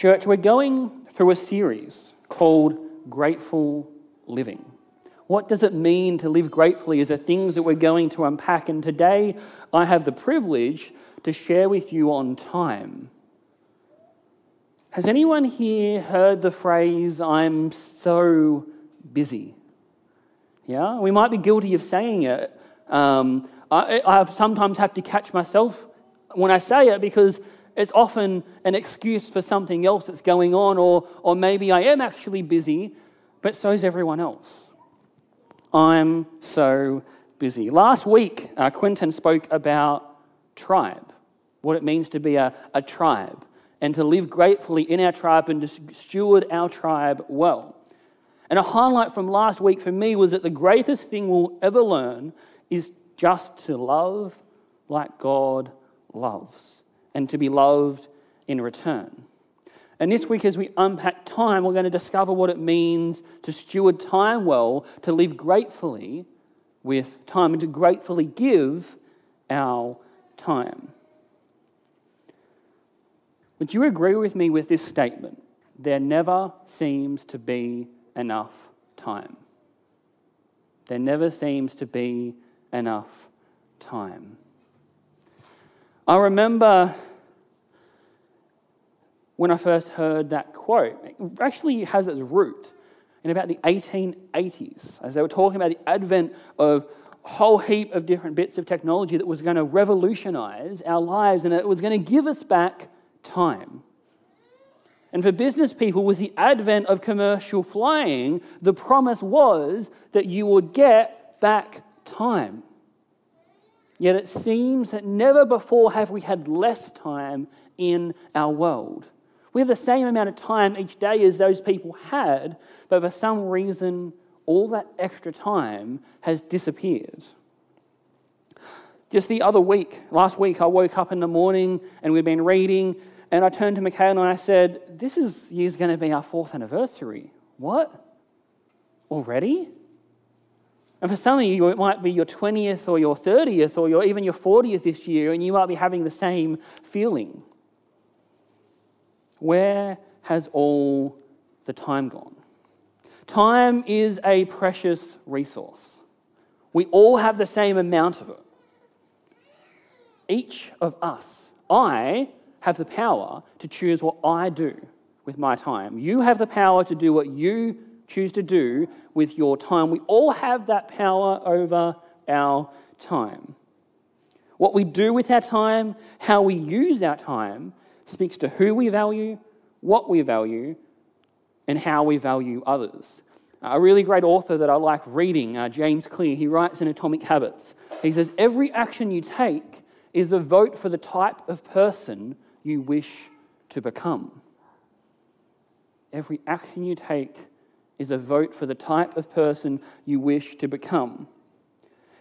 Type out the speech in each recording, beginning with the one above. Church, we're going through a series called Grateful Living. What does it mean to live gratefully is the things that we're going to unpack. And today I have the privilege to share with you on time. Has anyone here heard the phrase, I'm so busy? Yeah, we might be guilty of saying it. I sometimes have to catch myself when I say it because it's often an excuse for something else that's going on, or maybe I am actually busy, but so is everyone else. I'm so busy. Last week, Quentin spoke about tribe, what it means to be a tribe and to live gratefully in our tribe and to steward our tribe well. And a highlight from last week for me was that the greatest thing we'll ever learn is just to love like God loves and to be loved in return. And this week as we unpack time, we're going to discover what it means to steward time well, to live gratefully with time and to gratefully give our time. Would you agree with me with this statement? There never seems to be enough time. There never seems to be enough time. I remember when I first heard that quote. It actually has its root in about the 1880s, as they were talking about the advent of a whole heap of different bits of technology that was going to revolutionise our lives and it was going to give us back time. And for business people, with the advent of commercial flying, the promise was that you would get back time. Yet it seems that never before have we had less time in our world. We have the same amount of time each day as those people had, but for some reason, all that extra time has disappeared. Just last week, I woke up in the morning and we'd been reading, and I turned to Michaela and I said, this year's going to be our 4th anniversary. What? Already? And for some of you, it might be your 20th or your 30th or even your 40th this year, and you might be having the same feeling. Where has all the time gone? Time is a precious resource. We all have the same amount of it. Each of us, I have the power to choose what I do with my time. You have the power to do what you choose to do with your time. We all have that power over our time. What we do with our time, how we use our time, speaks to who we value, what we value, and how we value others. A really great author that I like reading, James Clear, he writes in Atomic Habits. He says, every action you take is a vote for the type of person you wish to become. Every action you take is a vote for the type of person you wish to become.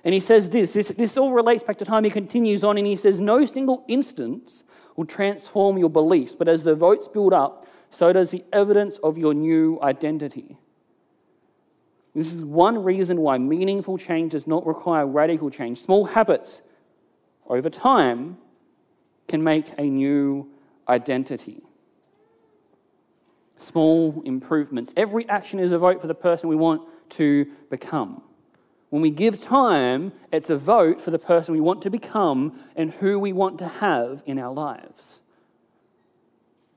And he says this all relates back to time. He continues on and he says, no single instance will transform your beliefs, but as the votes build up, so does the evidence of your new identity. This is one reason why meaningful change does not require radical change. Small habits over time can make a new identity. Small improvements. Every action is a vote for the person we want to become. When we give time, it's a vote for the person we want to become and who we want to have in our lives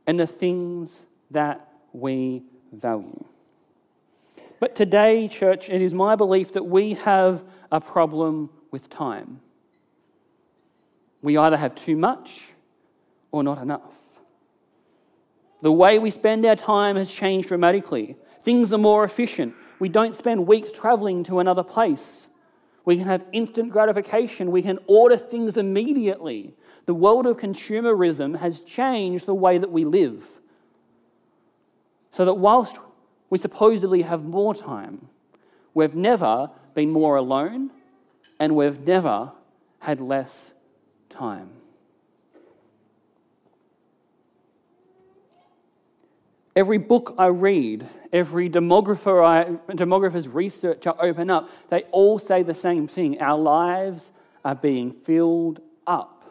and the things that we value. But today, church, it is my belief that we have a problem with time. We either have too much or not enough. The way we spend our time has changed dramatically. Things are more efficient. We don't spend weeks traveling to another place. We can have instant gratification. We can order things immediately. The world of consumerism has changed the way that we live. So that whilst we supposedly have more time, we've never been more alone and we've never had less time. Every book I read, every demographer's research I open up, they all say the same thing. Our lives are being filled up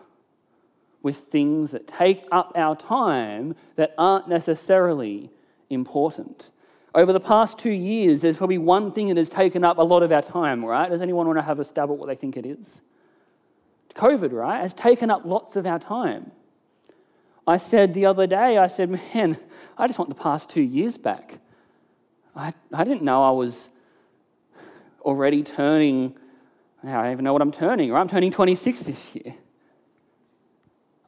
with things that take up our time that aren't necessarily important. Over the past 2 years, there's probably one thing that has taken up a lot of our time, right? Does anyone want to have a stab at what they think it is? COVID, right, has taken up lots of our time. I said the other day, man, I just want the past 2 years back. I didn't know I was already turning, I don't even know what I'm turning, right? I'm turning 26 this year.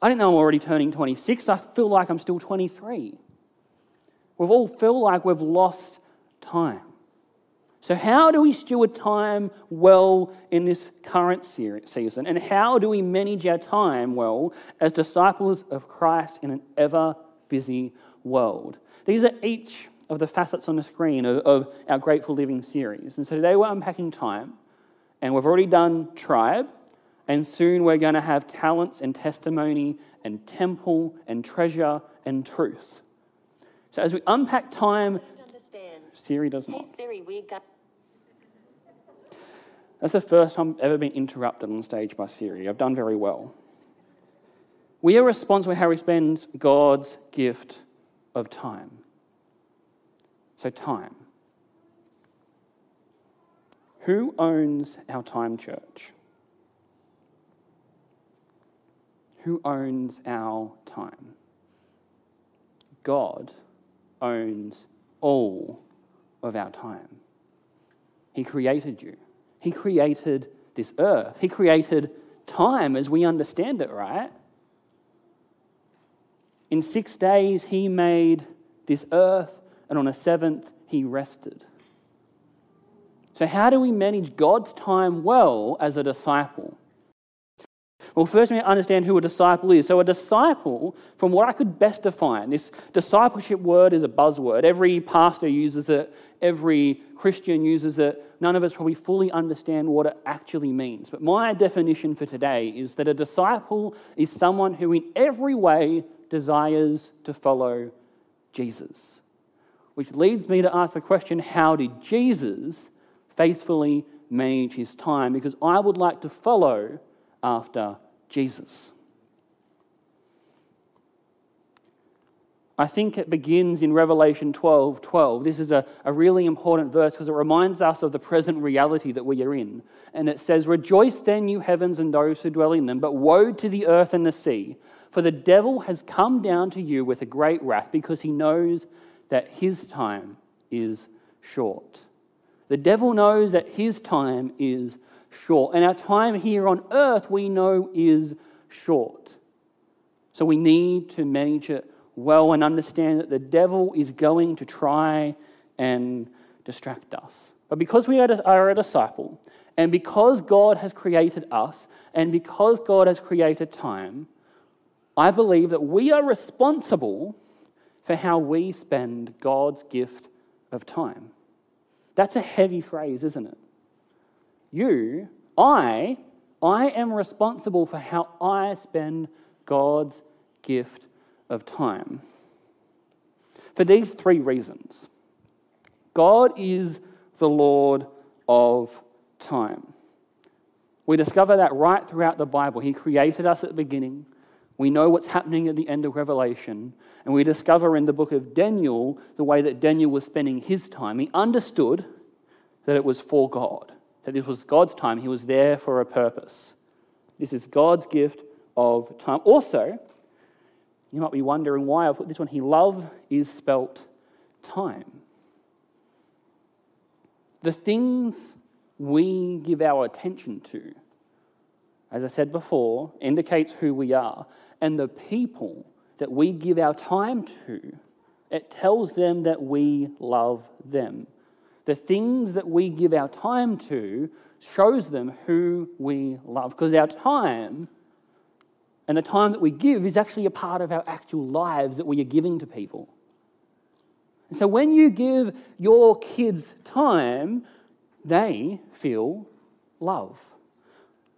I didn't know I'm already turning 26. I feel like I'm still 23. We've all felt like we've lost time. So how do we steward time well in this current season? And how do we manage our time well as disciples of Christ in an ever-busy world? These are each of the facets on the screen of our Grateful Living series. And so today we're unpacking time, and we've already done tribe, and soon we're going to have talents and testimony and temple and treasure and truth. So as we unpack time... Siri does not. Hey Siri, we got... That's the first time I've ever been interrupted on stage by Siri. I've done very well. We are responsible for how we spend God's gift of time. So time. Who owns our time, church? Who owns our time? God owns all of our time. He created you. He created this earth. He created time as we understand it, right? In 6 days, he made this earth, and on the seventh, he rested. So how do we manage God's time well as a disciple? Well, first we understand who a disciple is. So a disciple, from what I could best define, this discipleship word is a buzzword. Every pastor uses it. Every Christian uses it. None of us probably fully understand what it actually means. But my definition for today is that a disciple is someone who in every way desires to follow Jesus. Which leads me to ask the question, how did Jesus faithfully manage his time? Because I would like to follow after Jesus. I think it begins in Revelation 12:12. This is a really important verse because it reminds us of the present reality that we are in. And it says, "Rejoice then, you heavens and those who dwell in them, but woe to the earth and the sea, for the devil has come down to you with a great wrath because he knows that his time is short." The devil knows that his time is short. And our time here on earth, we know, is short. So we need to manage it well and understand that the devil is going to try and distract us. But because we are a disciple, and because God has created us, and because God has created time, I believe that we are responsible for how we spend God's gift of time. That's a heavy phrase, isn't it? I am responsible for how I spend God's gift of time. For these three reasons. God is the Lord of time. We discover that right throughout the Bible. He created us at the beginning. We know what's happening at the end of Revelation. And we discover in the book of Daniel the way that Daniel was spending his time. He understood that it was for God. That this was God's time. He was there for a purpose. This is God's gift of time. Also, you might be wondering why I put this one here. Love is spelt time. The things we give our attention to, as I said before, indicates who we are. And the people that we give our time to, it tells them that we love them. The things that we give our time to shows them who we love. Because our time and the time that we give is actually a part of our actual lives that we are giving to people. And so when you give your kids time, they feel love.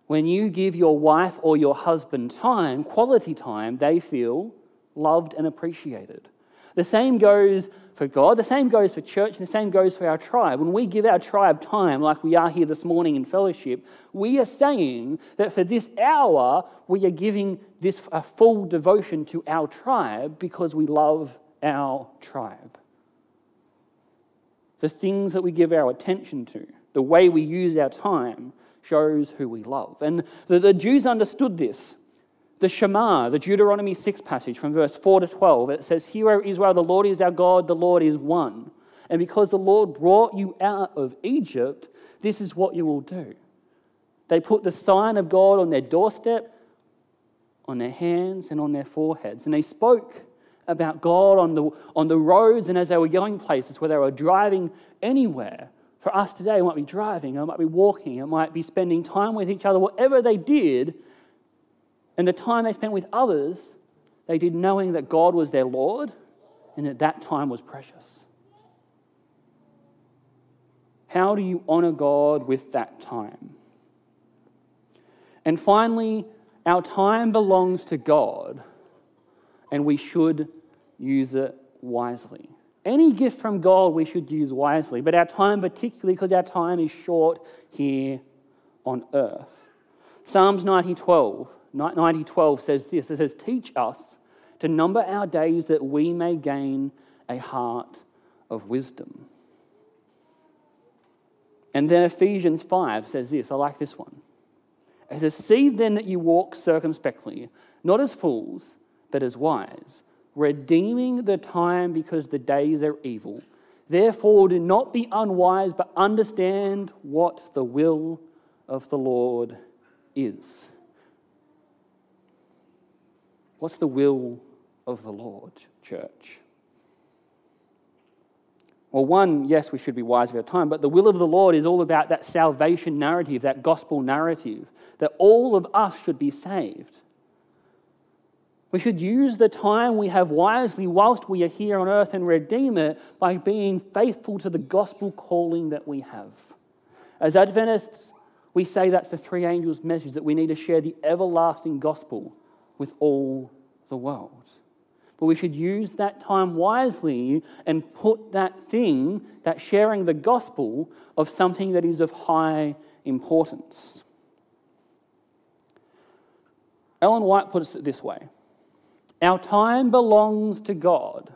When you give your wife or your husband time, quality time, they feel loved and appreciated. The same goes for God. The same goes for church and the same goes for our tribe. When we give our tribe time, like we are here this morning in fellowship, we are saying that for this hour, we are giving this a full devotion to our tribe because we love our tribe. The things that we give our attention to, the way we use our time, shows who we love. And the Jews understood this. The Shema, the Deuteronomy 6 passage from verse 4 to 12, it says, "Hear, O Israel, the Lord is our God, the Lord is one. And because the Lord brought you out of Egypt, this is what you will do." They put the sign of God on their doorstep, on their hands, and on their foreheads. And they spoke about God on the roads and as they were going places, where they were driving anywhere. For us today, it might be driving, it might be walking, it might be spending time with each other, whatever they did. And the time they spent with others, they did knowing that God was their Lord and that that time was precious. How do you honor God with that time? And finally, our time belongs to God and we should use it wisely. Any gift from God we should use wisely, but our time particularly, because our time is short here on earth. Psalms 90:12 says this, it says, "Teach us to number our days that we may gain a heart of wisdom." And then Ephesians 5 says this, I like this one. It says, "See then that you walk circumspectly, not as fools, but as wise, redeeming the time because the days are evil. Therefore do not be unwise, but understand what the will of the Lord is." What's the will of the Lord, church? Well, one, yes, we should be wise with our time, but the will of the Lord is all about that salvation narrative, that gospel narrative, that all of us should be saved. We should use the time we have wisely whilst we are here on earth and redeem it by being faithful to the gospel calling that we have. As Adventists, we say that's the three angels' message, that we need to share the everlasting gospel with all the world. But we should use that time wisely and put that thing, that sharing the gospel, of something that is of high importance. Ellen White puts it this way, "Our time belongs to God.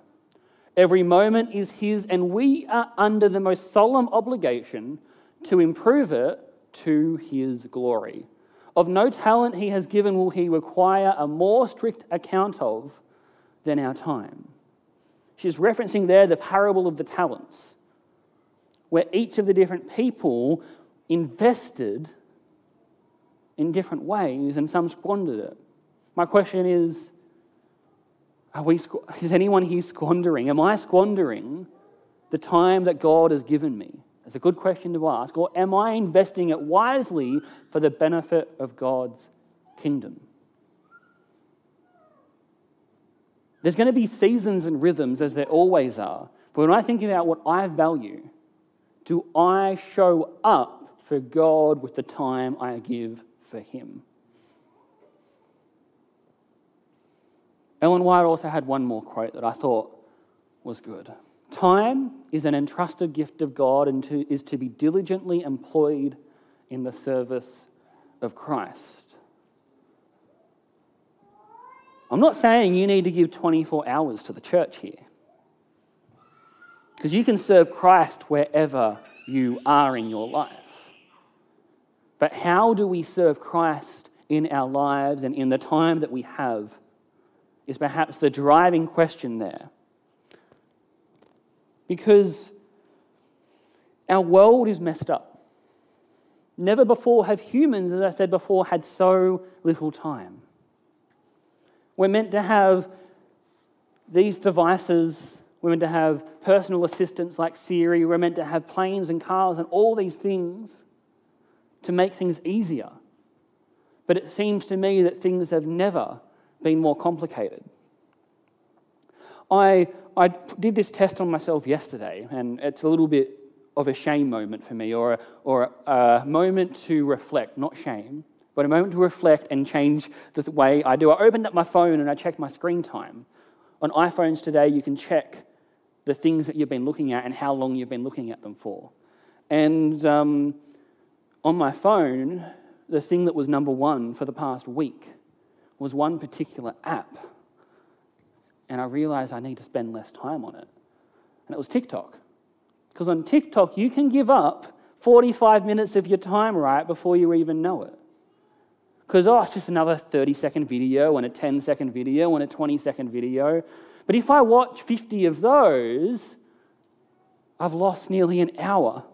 Every moment is His, and we are under the most solemn obligation to improve it to His glory. Of no talent He has given will He require a more strict account of than our time." She's referencing there the parable of the talents, where each of the different people invested in different ways and some squandered it. My question is, is anyone here squandering? Am I squandering the time that God has given me? It's a good question to ask. Or am I investing it wisely for the benefit of God's kingdom? There's going to be seasons and rhythms, as there always are. But when I think about what I value, do I show up for God with the time I give for Him? Ellen White also had one more quote that I thought was good. "Time is an entrusted gift of God and is to be diligently employed in the service of Christ." I'm not saying you need to give 24 hours to the church here, because you can serve Christ wherever you are in your life. But how do we serve Christ in our lives and in the time that we have is perhaps the driving question there. Because our world is messed up. Never before have humans, as I said before, had so little time. We're meant to have these devices. We're meant to have personal assistants like Siri. We're meant to have planes and cars and all these things to make things easier. But it seems to me that things have never been more complicated. I did this test on myself yesterday, and it's a little bit of a shame moment for me, or a moment to reflect, not shame, but a moment to reflect and change the way I do. I opened up my phone and I checked my screen time. On iPhones today, you can check the things that you've been looking at and how long you've been looking at them for. And on my phone, the thing that was number one for the past week was one particular app. And I realized I need to spend less time on it. And it was TikTok. Because on TikTok, you can give up 45 minutes of your time right before you even know it. Because, oh, it's just another 30-second video and a 10-second video and a 20-second video. But if I watch 50 of those, I've lost nearly an hour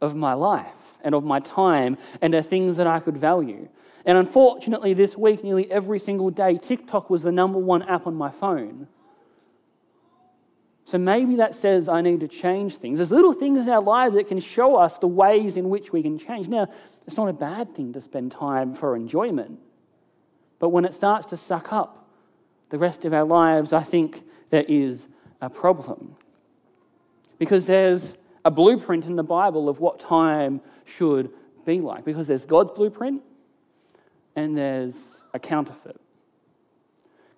of my life and of my time and of things that I could value. And unfortunately, this week, nearly every single day, TikTok was the number one app on my phone. So maybe that says I need to change things. There's little things in our lives that can show us the ways in which we can change. Now, it's not a bad thing to spend time for enjoyment, but when it starts to suck up the rest of our lives, I think there is a problem. Because there's a blueprint in the Bible of what time should be like. Because there's God's blueprint and there's a counterfeit.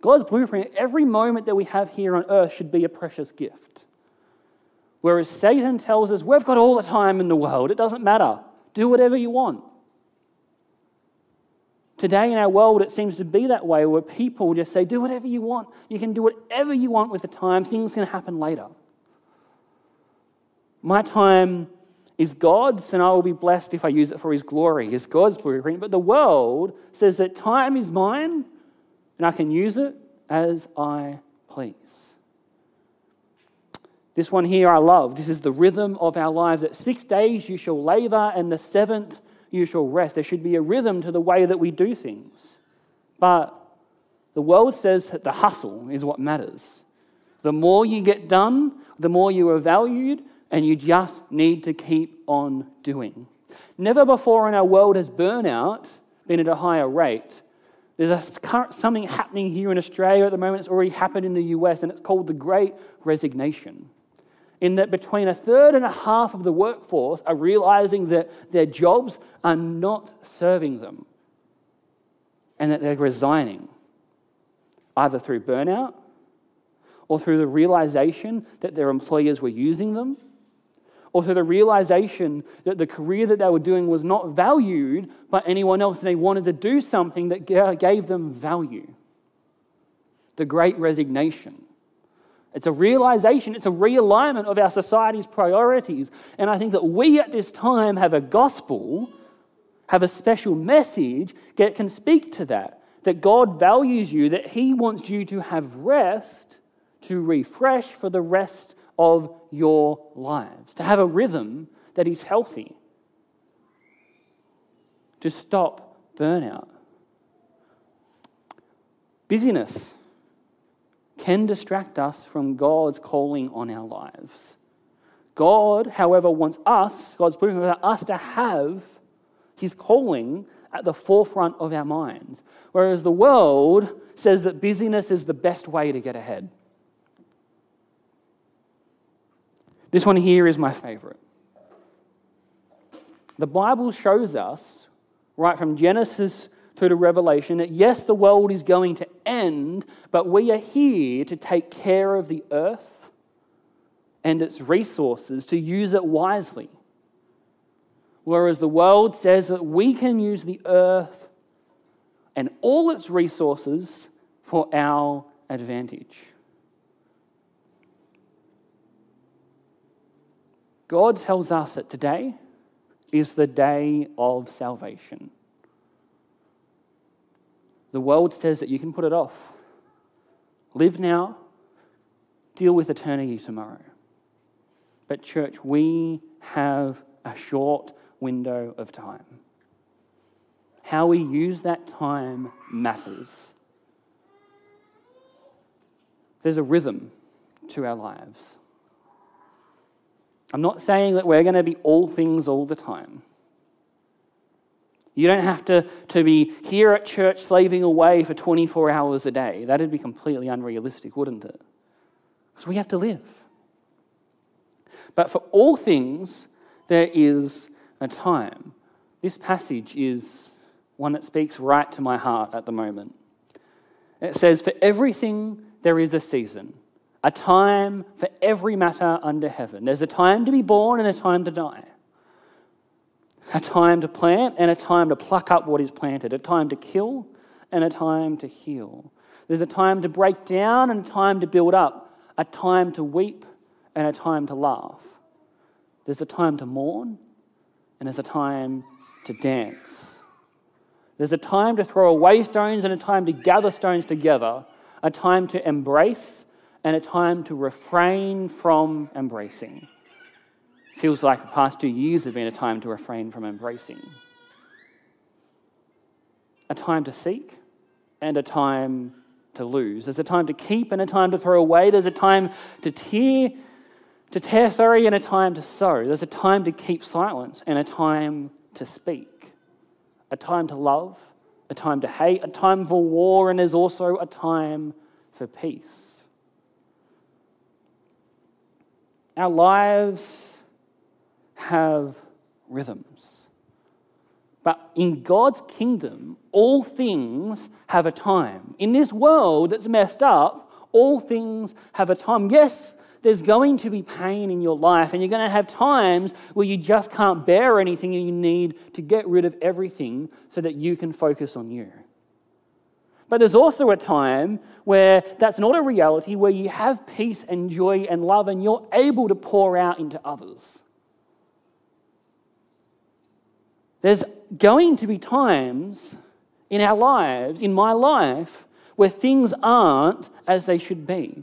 God's blueprint, every moment that we have here on earth should be a precious gift. Whereas Satan tells us, we've got all the time in the world. It doesn't matter. Do whatever you want. Today in our world, it seems to be that way, where people just say, do whatever you want. You can do whatever you want with the time. Things can happen later. My time is God's, and I will be blessed if I use it for His glory. It's God's blueprint. But the world says that time is mine, and I can use it as I please. This one here I love. This is the rhythm of our lives. That 6 days you shall labor, and the seventh you shall rest. There should be a rhythm to the way that we do things. But the world says that the hustle is what matters. The more you get done, the more you are valued, and you just need to keep on doing. Never before in our world has burnout been at a higher rate. There's something happening here in Australia at the moment. It's already happened in the US, and it's called the Great Resignation. In that between a third and a half of the workforce are realizing that their jobs are not serving them and that they're resigning, either through burnout or through the realization that their employers were using them, or through the realization that the career that they were doing was not valued by anyone else, and they wanted to do something that gave them value. The Great Resignation. It's a realization, it's a realignment of our society's priorities. And I think that we at this time have a gospel, have a special message that can speak to that, that God values you, that He wants you to have rest, to refresh for the rest of your lives, to have a rhythm that is healthy, to stop burnout. Busyness can distract us from God's calling on our lives. God, however, wants us, God's blueprint wants us to have His calling at the forefront of our minds, whereas the world says that busyness is the best way to get ahead. This one here is my favorite. The Bible shows us, right from Genesis through to Revelation, that yes, the world is going to end, but we are here to take care of the earth and its resources, to use it wisely. Whereas the world says that we can use the earth and all its resources for our advantage. God tells us that today is the day of salvation. The world says that you can put it off. Live now, deal with eternity tomorrow. But church, we have a short window of time. How we use that time matters. There's a rhythm to our lives. I'm not saying that we're going to be all things all the time. You don't have to be here at church slaving away for 24 hours a day. That'd be completely unrealistic, wouldn't it? Because we have to live. But for all things, there is a time. This passage is one that speaks right to my heart at the moment. It says, for everything there is a season, a time for every matter under heaven. There's a time to be born and a time to die. A time to plant and a time to pluck up what is planted. A time to kill and a time to heal. There's a time to break down and a time to build up. A time to weep and a time to laugh. There's a time to mourn and there's a time to dance. There's a time to throw away stones and a time to gather stones together. A time to embrace and a time to refrain from embracing. Feels like the past 2 years have been a time to refrain from embracing. A time to seek and a time to lose. There's a time to keep and a time to throw away. There's a time to tear, and a time to sow. There's a time to keep silence and a time to speak. A time to love, a time to hate, a time for war, and there's also a time for peace. Our lives have rhythms. But in God's kingdom, all things have a time. In this world that's messed up, all things have a time. Yes, there's going to be pain in your life, and you're going to have times where you just can't bear anything and you need to get rid of everything so that you can focus on you. But there's also a time where that's not a reality, where you have peace and joy and love and you're able to pour out into others. There's going to be times in our lives, in my life, where things aren't as they should be.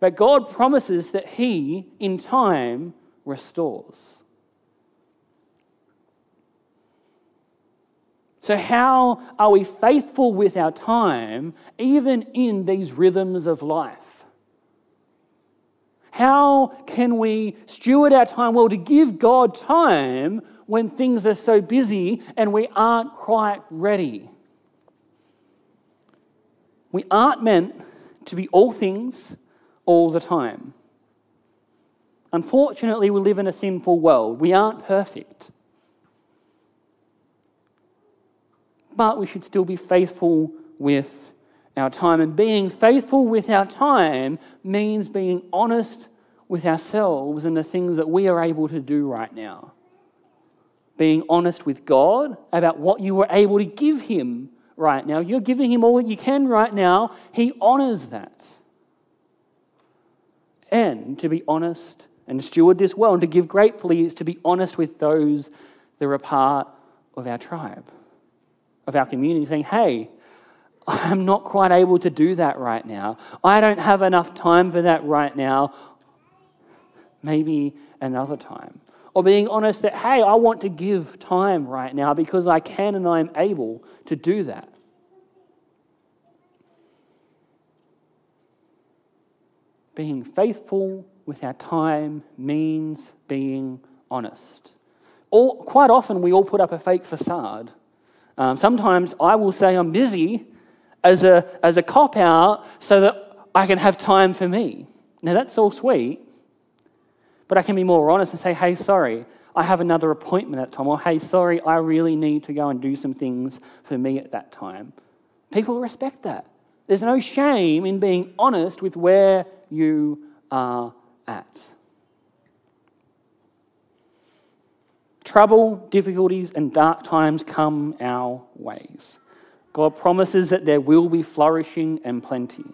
But God promises that He, in time, restores. So how are we faithful with our time, even in these rhythms of life? How can we steward our time well to give God time when things are so busy and we aren't quite ready? We aren't meant to be all things all the time. Unfortunately, we live in a sinful world. We aren't perfect. But we should still be faithful with our time. And being faithful with our time means being honest with ourselves and the things that we are able to do right now. Being honest with God about what you were able to give Him right now. You're giving Him all that you can right now. He honours that. And to be honest and steward this well and to give gratefully is to be honest with those that are a part of our tribe, of our community, saying, hey, I'm not quite able to do that right now. I don't have enough time for that right now. Maybe another time. Or being honest that, hey, I want to give time right now because I can and I'm able to do that. Being faithful with our time means being honest. Quite often we all put up a fake facade. Sometimes I will say I'm busy as a cop-out so that I can have time for me. Now that's all sweet, but I can be more honest and say, hey, sorry, I have another appointment at that time. Or, hey, sorry, I really need to go and do some things for me at that time. People respect that. There's no shame in being honest with where you are at. Trouble, difficulties, and dark times come our ways. God promises that there will be flourishing and plenty.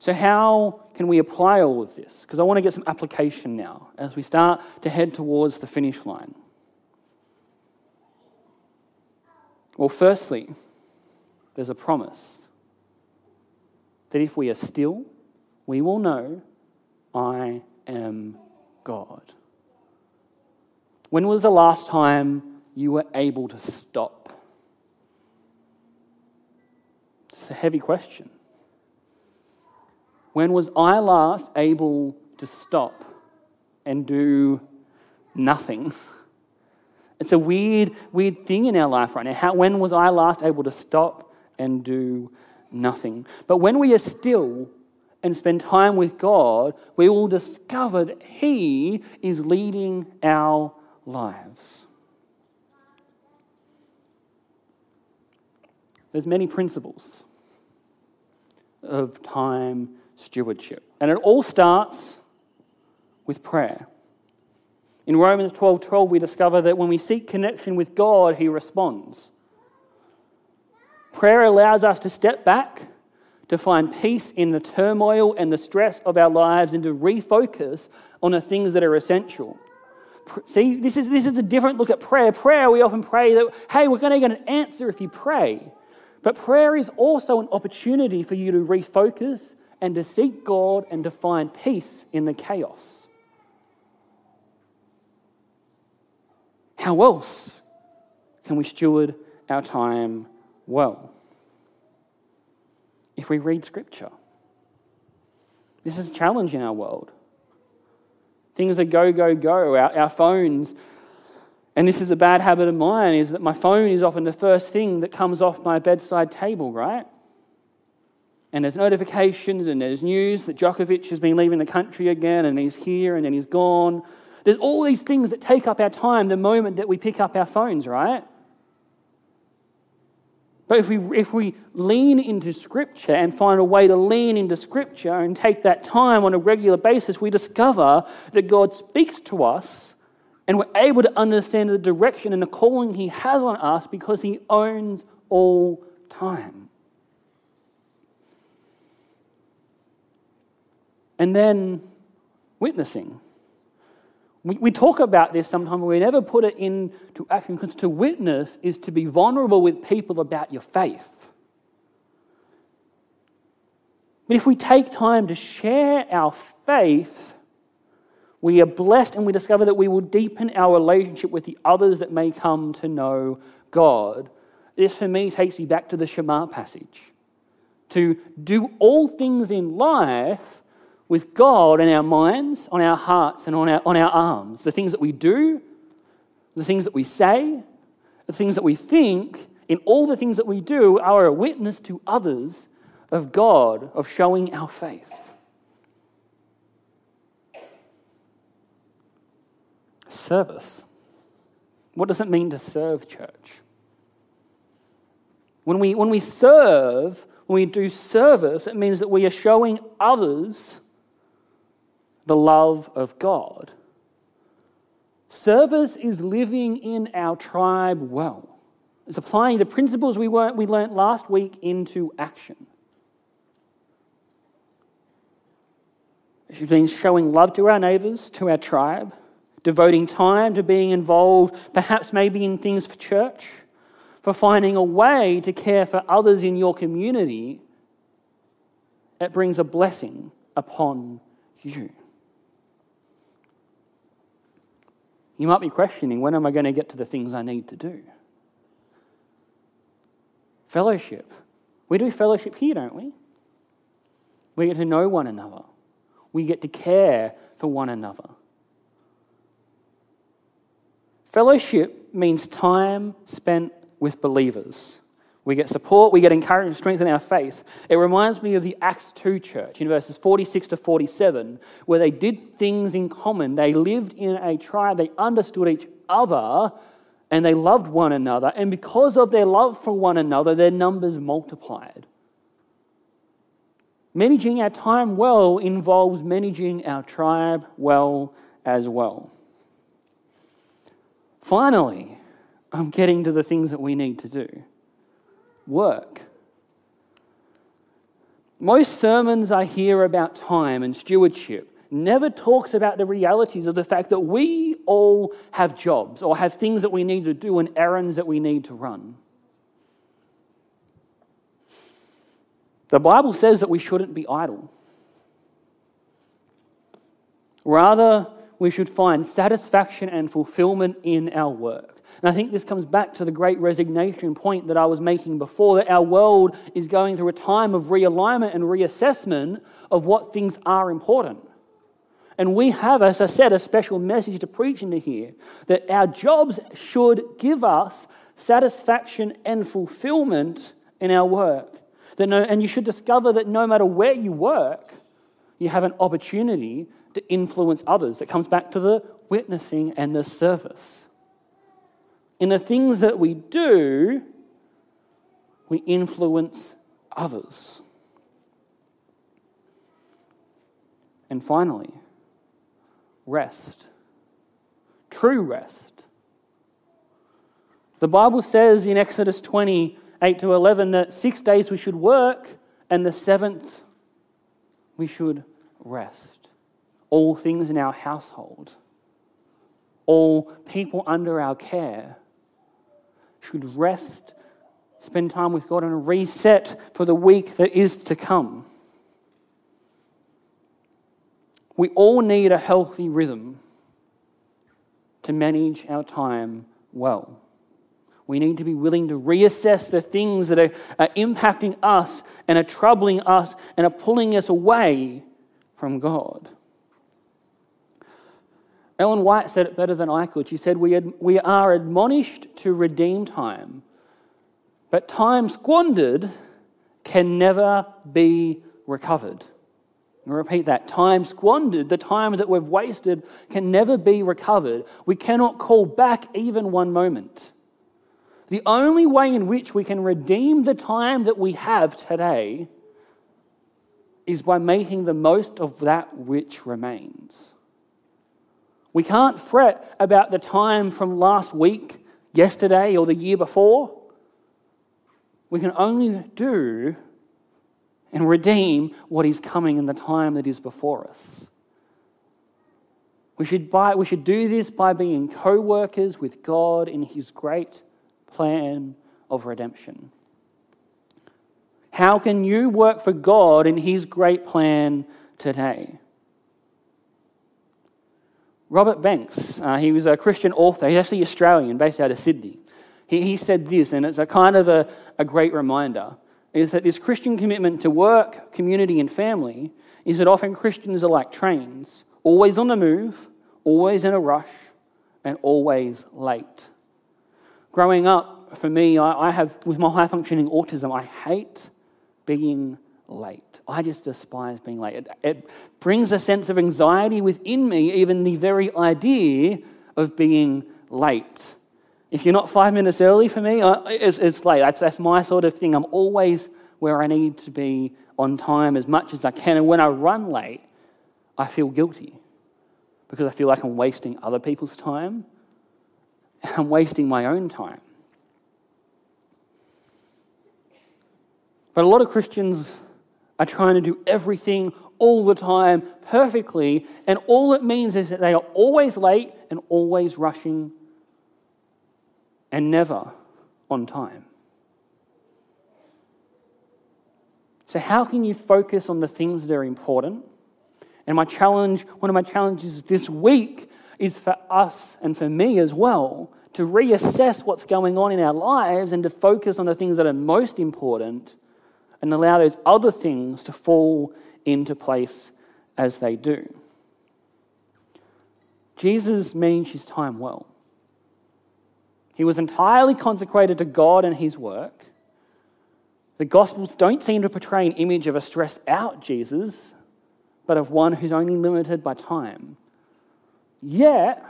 So how can we apply all of this? Because I want to get some application now as we start to head towards the finish line. Well, firstly, there's a promise that if we are still, we will know I am God. When was the last time you were able to stop? It's a heavy question. When was I last able to stop and do nothing? It's a weird thing in our life right now. When was I last able to stop and do nothing? But when we are still and spend time with God, we will discover that He is leading our lives. There's many principles. of time stewardship. And it all starts with prayer. In Romans 12:12, we discover that when we seek connection with God, He responds. Prayer allows us to step back, to find peace in the turmoil and the stress of our lives, and to refocus on the things that are essential. See, this is a different look at prayer. Prayer, we often pray that, hey, we're going to get an answer if you pray. But prayer is also an opportunity for you to refocus and to seek God and to find peace in the chaos. How else can we steward our time well? If we read Scripture. This is a challenge in our world. Things are go, go, go, our phones. And this is a bad habit of mine, is that my phone is often the first thing that comes off my bedside table, right? And there's notifications and there's news that Djokovic has been leaving the country again and he's here and then he's gone. There's all these things that take up our time the moment that we pick up our phones, right? But if we lean into Scripture and find a way to lean into Scripture and take that time on a regular basis, we discover that God speaks to us and we're able to understand the direction and the calling He has on us because He owns all time. And then witnessing. We talk about this sometimes, but we never put it into action, because to witness is to be vulnerable with people about your faith. But if we take time to share our faith, we are blessed and we discover that we will deepen our relationship with the others that may come to know God. This, for me, takes me back to the Shema passage. To do all things in life with God in our minds, on our hearts, and on our arms. The things that we do, the things that we say, the things that we think, in all the things that we do are a witness to others of God, of showing our faith. Service. What does it mean to serve, church? When we serve, when we do service, it means that we are showing others the love of God. Service is living in our tribe well. It's applying the principles we learnt last week into action. It means showing love to our neighbours, to our tribe, devoting time to being involved, perhaps maybe in things for church, for finding a way to care for others in your community that brings a blessing upon you. You might be questioning, when am I going to get to the things I need to do? Fellowship. We do fellowship here, don't we? We get to know one another. We get to care for one another. Fellowship means time spent with believers. We get support, we get encouragement, strength in our faith. It reminds me of the Acts 2 church in verses 46 to 47, where they did things in common. They lived in a tribe, they understood each other, and they loved one another. And because of their love for one another, their numbers multiplied. Managing our time well involves managing our tribe well as well. Finally, I'm getting to the things that we need to do. Work. Most sermons I hear about time and stewardship never talks about the realities of the fact that we all have jobs or have things that we need to do and errands that we need to run. The Bible says that we shouldn't be idle. Rather, we should find satisfaction and fulfillment in our work. And I think this comes back to the great resignation point that I was making before, that our world is going through a time of realignment and reassessment of what things are important. And we have, as I said, a special message to preach into here, that our jobs should give us satisfaction and fulfillment in our work. And you should discover that no matter where you work, you have an opportunity to influence others. It comes back to the witnessing and the service. In the things that we do, we influence others. And finally, rest. True rest. The Bible says in Exodus 20:8-11 that 6 days we should work and the seventh we should rest. All things in our household, all people under our care should rest, spend time with God and reset for the week that is to come. We all need a healthy rhythm to manage our time well. We need to be willing to reassess the things that are impacting us and are troubling us and are pulling us away from God. Ellen White said it better than I could. She said, we are admonished to redeem time, but time squandered can never be recovered. And repeat that. Time squandered, the time that we've wasted, can never be recovered. We cannot call back even one moment. The only way in which we can redeem the time that we have today is by making the most of that which remains. We can't fret about the time from last week, yesterday, or the year before. We can only do and redeem what is coming in the time that is before us. We should do this by being co-workers with God in His great plan of redemption. How can you work for God in His great plan today? Robert Banks, he was a Christian author. He's actually Australian, based out of Sydney. He said this, and it's a kind of a great reminder, is that this Christian commitment to work, community, and family is that often Christians are like trains, always on the move, always in a rush, and always late. Growing up, for me, I have, with my high-functioning autism, I hate being late. I just despise being late. It brings a sense of anxiety within me, even the very idea of being late. If you're not 5 minutes early for me, it's late. That's my sort of thing. I'm always where I need to be on time as much as I can. And when I run late, I feel guilty because I feel like I'm wasting other people's time and I'm wasting my own time. But a lot of Christians are trying to do everything all the time perfectly, and all it means is that they are always late and always rushing and never on time. So how can you focus on the things that are important? And one of my challenges this week is for us and for me as well to reassess what's going on in our lives and to focus on the things that are most important and allow those other things to fall into place as they do. Jesus managed his time well. He was entirely consecrated to God and his work. The Gospels don't seem to portray an image of a stressed-out Jesus, but of one who's only limited by time. Yet,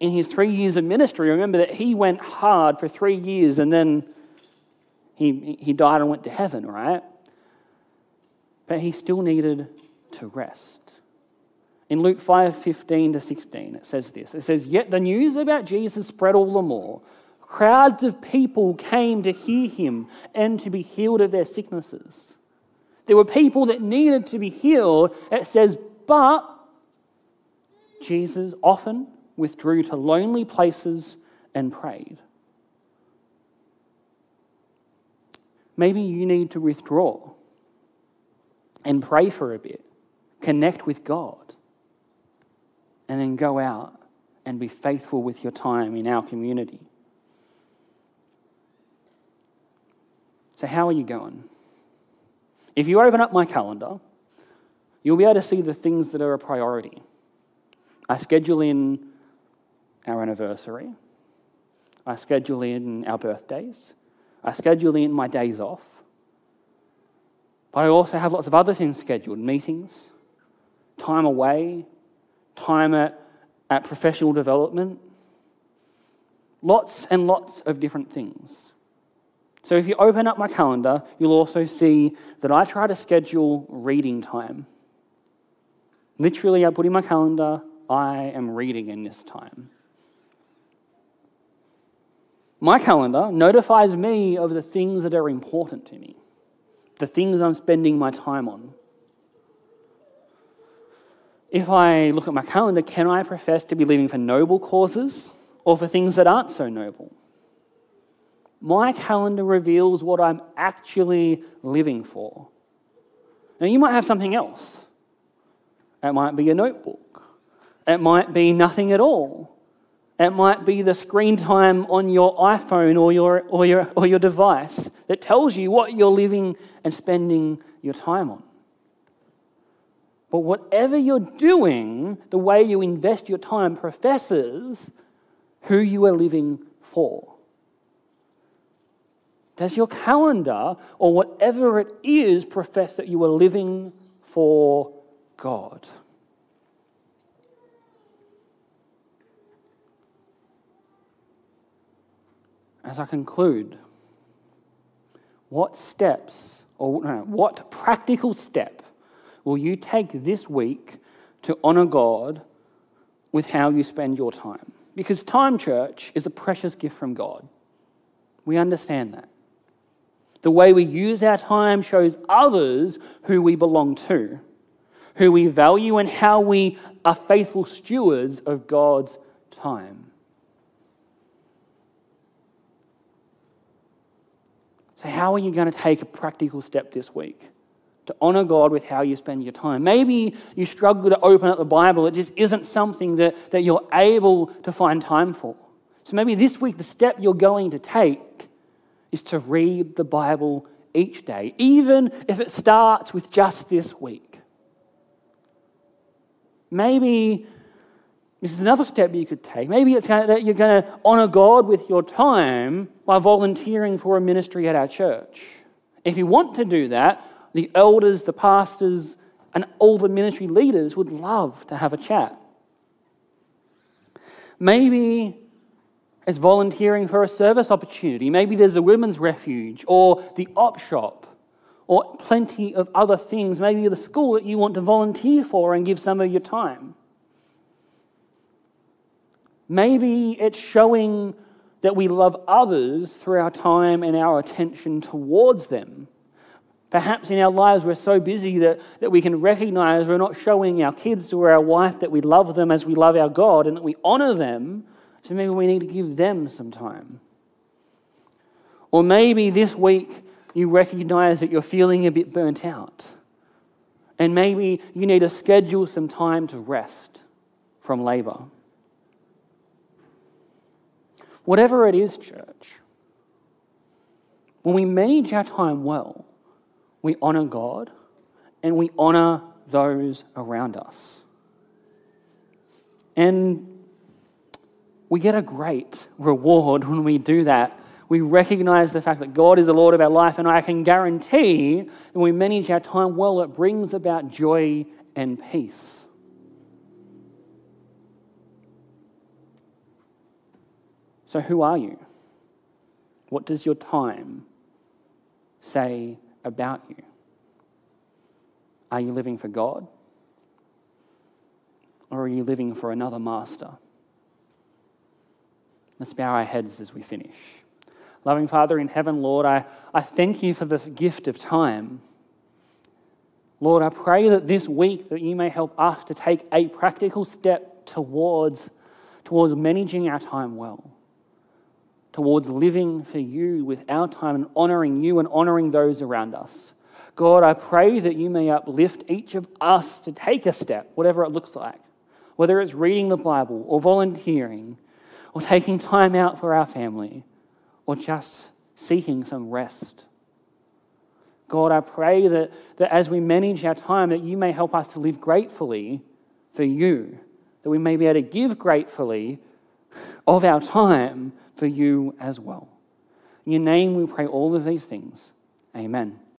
in his 3 years of ministry, remember that he went hard for 3 years and then He died and went to heaven, right? But he still needed to rest. In Luke 5:15-16, it says this. It says, "Yet the news about Jesus spread all the more. Crowds of people came to hear him and to be healed of their sicknesses." There were people that needed to be healed, it says, but Jesus often withdrew to lonely places and prayed. Maybe you need to withdraw and pray for a bit, connect with God, and then go out and be faithful with your time in our community. So how are you going? If you open up my calendar, you'll be able to see the things that are a priority. I schedule in our anniversary. I schedule in our birthdays. I schedule in my days off, but I also have lots of other things scheduled, meetings, time away, time at professional development, lots and lots of different things. So if you open up my calendar, you'll also see that I try to schedule reading time. Literally, I put in my calendar, I am reading in this time. My calendar notifies me of the things that are important to me, the things I'm spending my time on. If I look at my calendar, can I profess to be living for noble causes or for things that aren't so noble? My calendar reveals what I'm actually living for. Now, you might have something else. It might be a notebook. It might be nothing at all. It might be the screen time on your iPhone or your device that tells you what you're living and spending your time on. But whatever you're doing, the way you invest your time professes who you are living for. Does your calendar or whatever it is profess that you are living for God? As I conclude, what practical step will you take this week to honor God with how you spend your time? Because time, church, is a precious gift from God. We understand that. The way we use our time shows others who we belong to, who we value, and how we are faithful stewards of God's time. So how are you going to take a practical step this week to honor God with how you spend your time? Maybe you struggle to open up the Bible. It just isn't something that you're able to find time for. So maybe this week the step you're going to take is to read the Bible each day, even if it starts with just this week. Maybe this is another step you could take. Maybe it's that you're going to honor God with your time by volunteering for a ministry at our church. If you want to do that, the elders, the pastors, and all the ministry leaders would love to have a chat. Maybe it's volunteering for a service opportunity. Maybe there's a women's refuge or the op shop or plenty of other things. Maybe the school that you want to volunteer for and give some of your time. Maybe it's showing that we love others through our time and our attention towards them. Perhaps in our lives we're so busy that we can recognize we're not showing our kids or our wife that we love them as we love our God and that we honor them. So maybe we need to give them some time. Or maybe this week you recognize that you're feeling a bit burnt out. And maybe you need to schedule some time to rest from labor. Whatever it is, church, when we manage our time well, we honor God and we honor those around us. And we get a great reward when we do that. We recognize the fact that God is the Lord of our life, and I can guarantee when we manage our time well, it brings about joy and peace. So who are you? What does your time say about you? Are you living for God? Or are you living for another master? Let's bow our heads as we finish. Loving Father in heaven, Lord, I thank you for the gift of time. Lord, I pray that this week that you may help us to take a practical step towards managing our time well, towards living for you with our time and honoring you and honoring those around us. God, I pray that you may uplift each of us to take a step, whatever it looks like, whether it's reading the Bible or volunteering, or taking time out for our family, or just seeking some rest. God, I pray that as we manage our time, that you may help us to live gratefully for you, that we may be able to give gratefully of our time for you as well. In your name we pray all of these things. Amen.